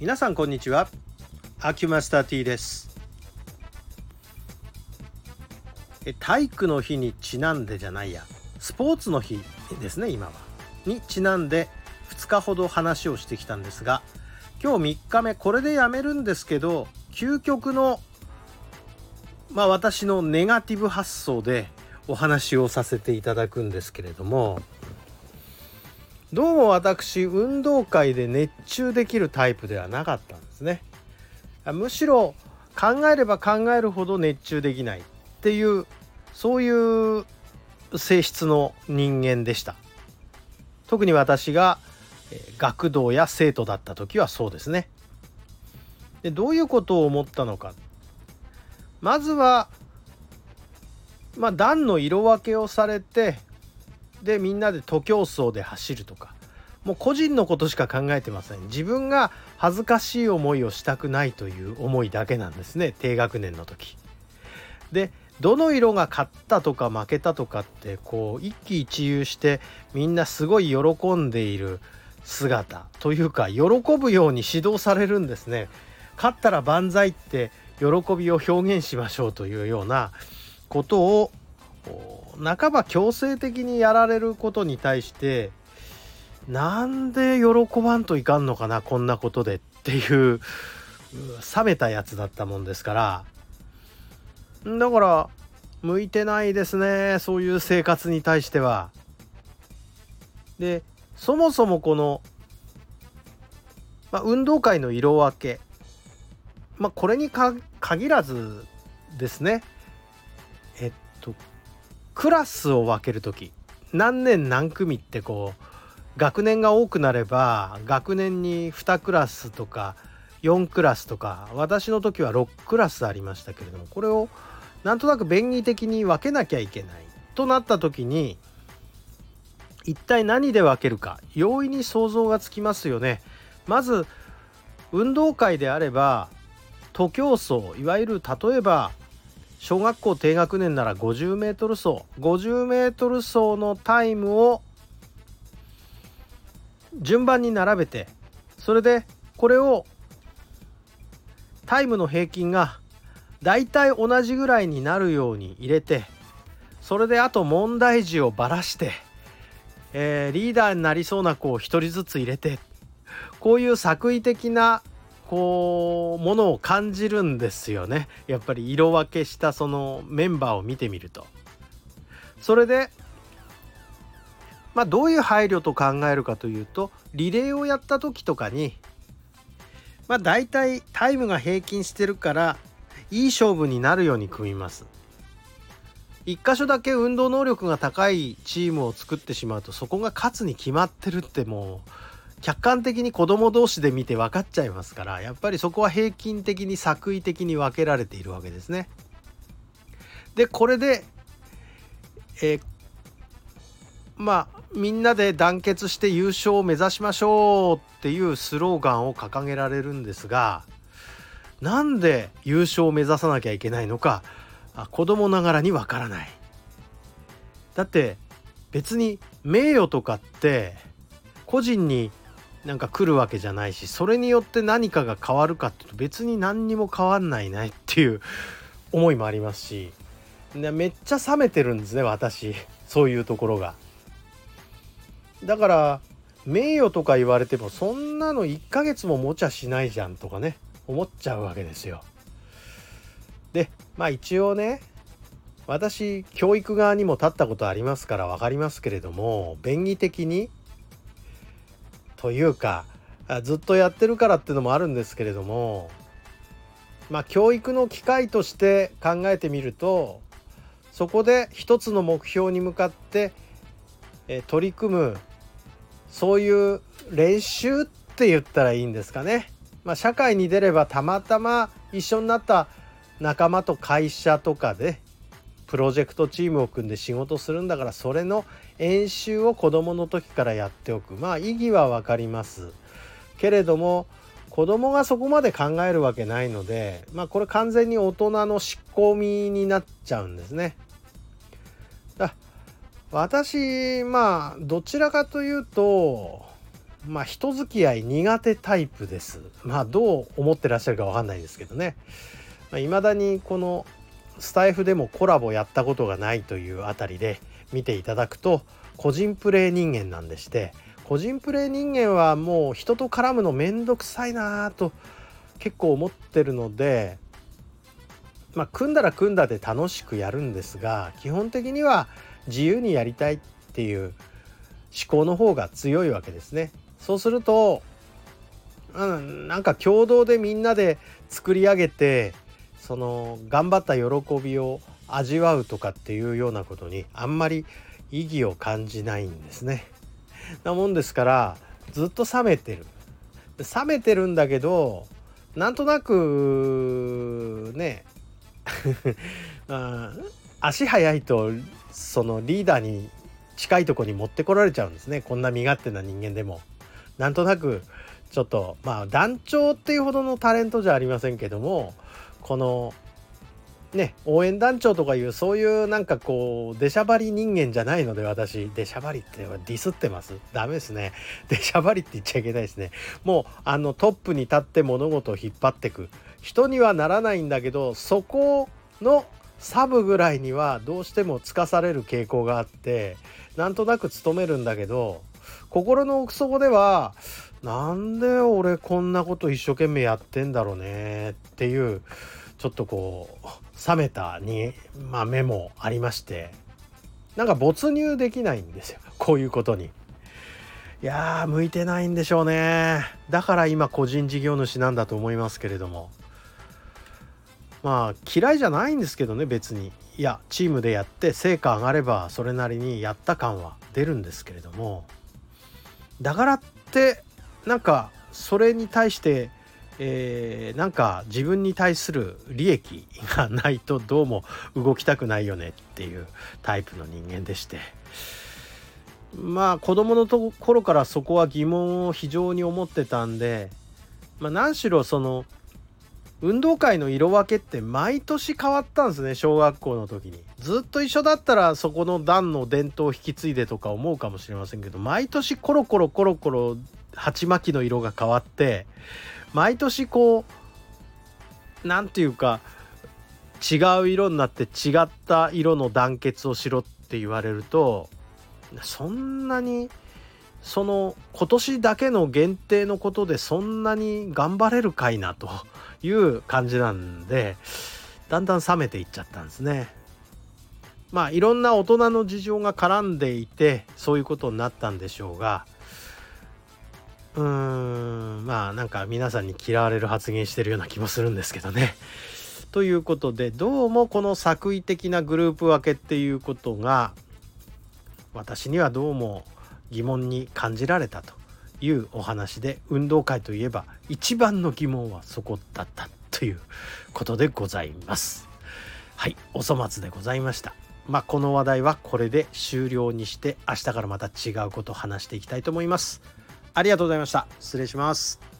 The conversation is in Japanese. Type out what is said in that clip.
皆さんこんにちは、アキュマスター T です。体育の日にちなんでじゃないや、スポーツの日ですね、今はにちなんで2日ほど話をしてきたんですが、今日3日目これでやめるんですけど、究極の私のネガティブ発想でお話をさせていただくんですけれども、どうも私運動会で熱中できるタイプではなかったんですね。むしろ考えれば考えるほど熱中できないっていう、そういう性質の人間でした。特に私が学童や生徒だった時はそうですね。で、どういうことを思ったのか、まずは段の色分けをされて、でみんなで徒競走で走るとか、もう個人のことしか考えてません。自分が恥ずかしい思いをしたくないという思いだけなんですね、低学年の時で。どの色が勝ったとか負けたとかって、こう一喜一憂してみんなすごい喜んでいる姿というか、喜ぶように指導されるんですね。勝ったら万歳って、喜びを表現しましょうというようなことを半ば強制的にやられることに対して、なんで喜ばんといかんのかなこんなことでっていう冷めたやつだったもんですから。だから向いてないですね、そういう生活に対しては。でそもそもこの、運動会の色分け、これに限らずですね、クラスを分けるとき、何年何組ってこう学年が多くなれば学年に2クラスとか4クラスとか、私の時は6クラスありましたけれども、これをなんとなく便宜的に分けなきゃいけないとなった時に、一体何で分けるか容易に想像がつきますよね。まず運動会であれば徒競走、いわゆる例えば小学校低学年なら 50m 走、50m 走のタイムを順番に並べて、それでこれをタイムの平均がだいたい同じぐらいになるように入れて、それであと問題児をばらして、リーダーになりそうな子を1人ずつ入れて、こういう作為的なこうものを感じるんですよね、やっぱり色分けしたそのメンバーを見てみると。それでどういう配慮と考えるかというと、リレーをやった時とかにだいたいタイムが平均してるからいい勝負になるように組みます。一箇所だけ運動能力が高いチームを作ってしまうと、そこが勝つに決まってるって、もう客観的に子供同士で見て分かっちゃいますから、やっぱりそこは平均的に作為的に分けられているわけですね。でこれで、みんなで団結して優勝を目指しましょうっていうスローガンを掲げられるんですが、なんで優勝を目指さなきゃいけないのか、子供ながらに分からない。だって別に名誉とかって個人になんか来るわけじゃないし、それによって何かが変わるかっていうと別に何にも変わんないっていう思いもありますし、めっちゃ冷めてるんですね私、そういうところが。だから名誉とか言われても、そんなの1ヶ月も持ちゃしないじゃんとかね、思っちゃうわけですよ。で一応ね、私教育側にも立ったことありますから分かりますけれども、便宜的にというかずっとやってるからっていうのもあるんですけれども、教育の機会として考えてみると、そこで一つの目標に向かって取り組む、そういう練習って言ったらいいんですかね。社会に出ればたまたま一緒になった仲間と会社とかでプロジェクトチームを組んで仕事するんだから、それの演習を子どもの時からやっておく、意義は分かりますけれども、子どもがそこまで考えるわけないので、これ完全に大人のしっこみになっちゃうんですね。私どちらかというとまあ人付き合い苦手タイプです。まあどう思ってらっしゃるか分かんないですけどね、未だにこのスタイフでもコラボやったことがないというあたりで見ていただくと、個人プレイ人間なんでして、個人プレイ人間はもう人と絡むのめんどくさいなぁと結構思ってるので、まあ組んだら組んだで楽しくやるんですが、基本的には自由にやりたいっていう思考の方が強いわけですね。そうすると、なんか共同でみんなで作り上げて、その頑張った喜びを味わうとかっていうようなことにあんまり意義を感じないんですね。なもんですからずっと冷めてるんだけど、なんとなくね足早いとそのリーダーに近いとこに持ってこられちゃうんですね。こんな身勝手な人間でもなんとなくちょっと、まあ団長っていうほどのタレントじゃありませんけども、このね応援団長とかいうそういうなんかこう出しゃばり人間じゃないので、私出しゃばりってディスってます。ダメですね、出しゃばりって言っちゃいけないですね。もうトップに立って物事を引っ張ってく人にはならないんだけど、そこのサブぐらいにはどうしてもつかされる傾向があって、なんとなく務めるんだけど、心の奥底ではなんで俺こんなこと一生懸命やってんだろうねっていう、ちょっとこう冷めたに、目もありまして、なんか没入できないんですよ、こういうことに。いやー向いてないんでしょうね。だから今個人事業主なんだと思いますけれども、まあ嫌いじゃないんですけどね、別に。いやチームでやって成果上がればそれなりにやった感は出るんですけれども、だからってなんかそれに対してなんか自分に対する利益がないとどうも動きたくないよねっていうタイプの人間でして、まあ子供の頃からそこは疑問を非常に思ってたんで、何しろその運動会の色分けって毎年変わったんですね、小学校の時に。ずっと一緒だったらそこの団の伝統を引き継いでとか思うかもしれませんけど、毎年コロコロ鉢巻きの色が変わって、毎年こうなんていうか違う色になって違った色の団結をしろって言われると、そんなにその今年だけの限定のことでそんなに頑張れるかいなという感じなんで、だんだん冷めていっちゃったんですね。まあいろんな大人の事情が絡んでいてそういうことになったんでしょうが、なんか皆さんに嫌われる発言してるような気もするんですけどね。ということで、どうもこの作為的なグループ分けっていうことが私にはどうも疑問に感じられたというお話で、運動会といえば一番の疑問はそこだったということでございます。はい、お粗末でございました。この話題はこれで終了にして、明日からまた違うことを話していきたいと思います。ありがとうございました。失礼します。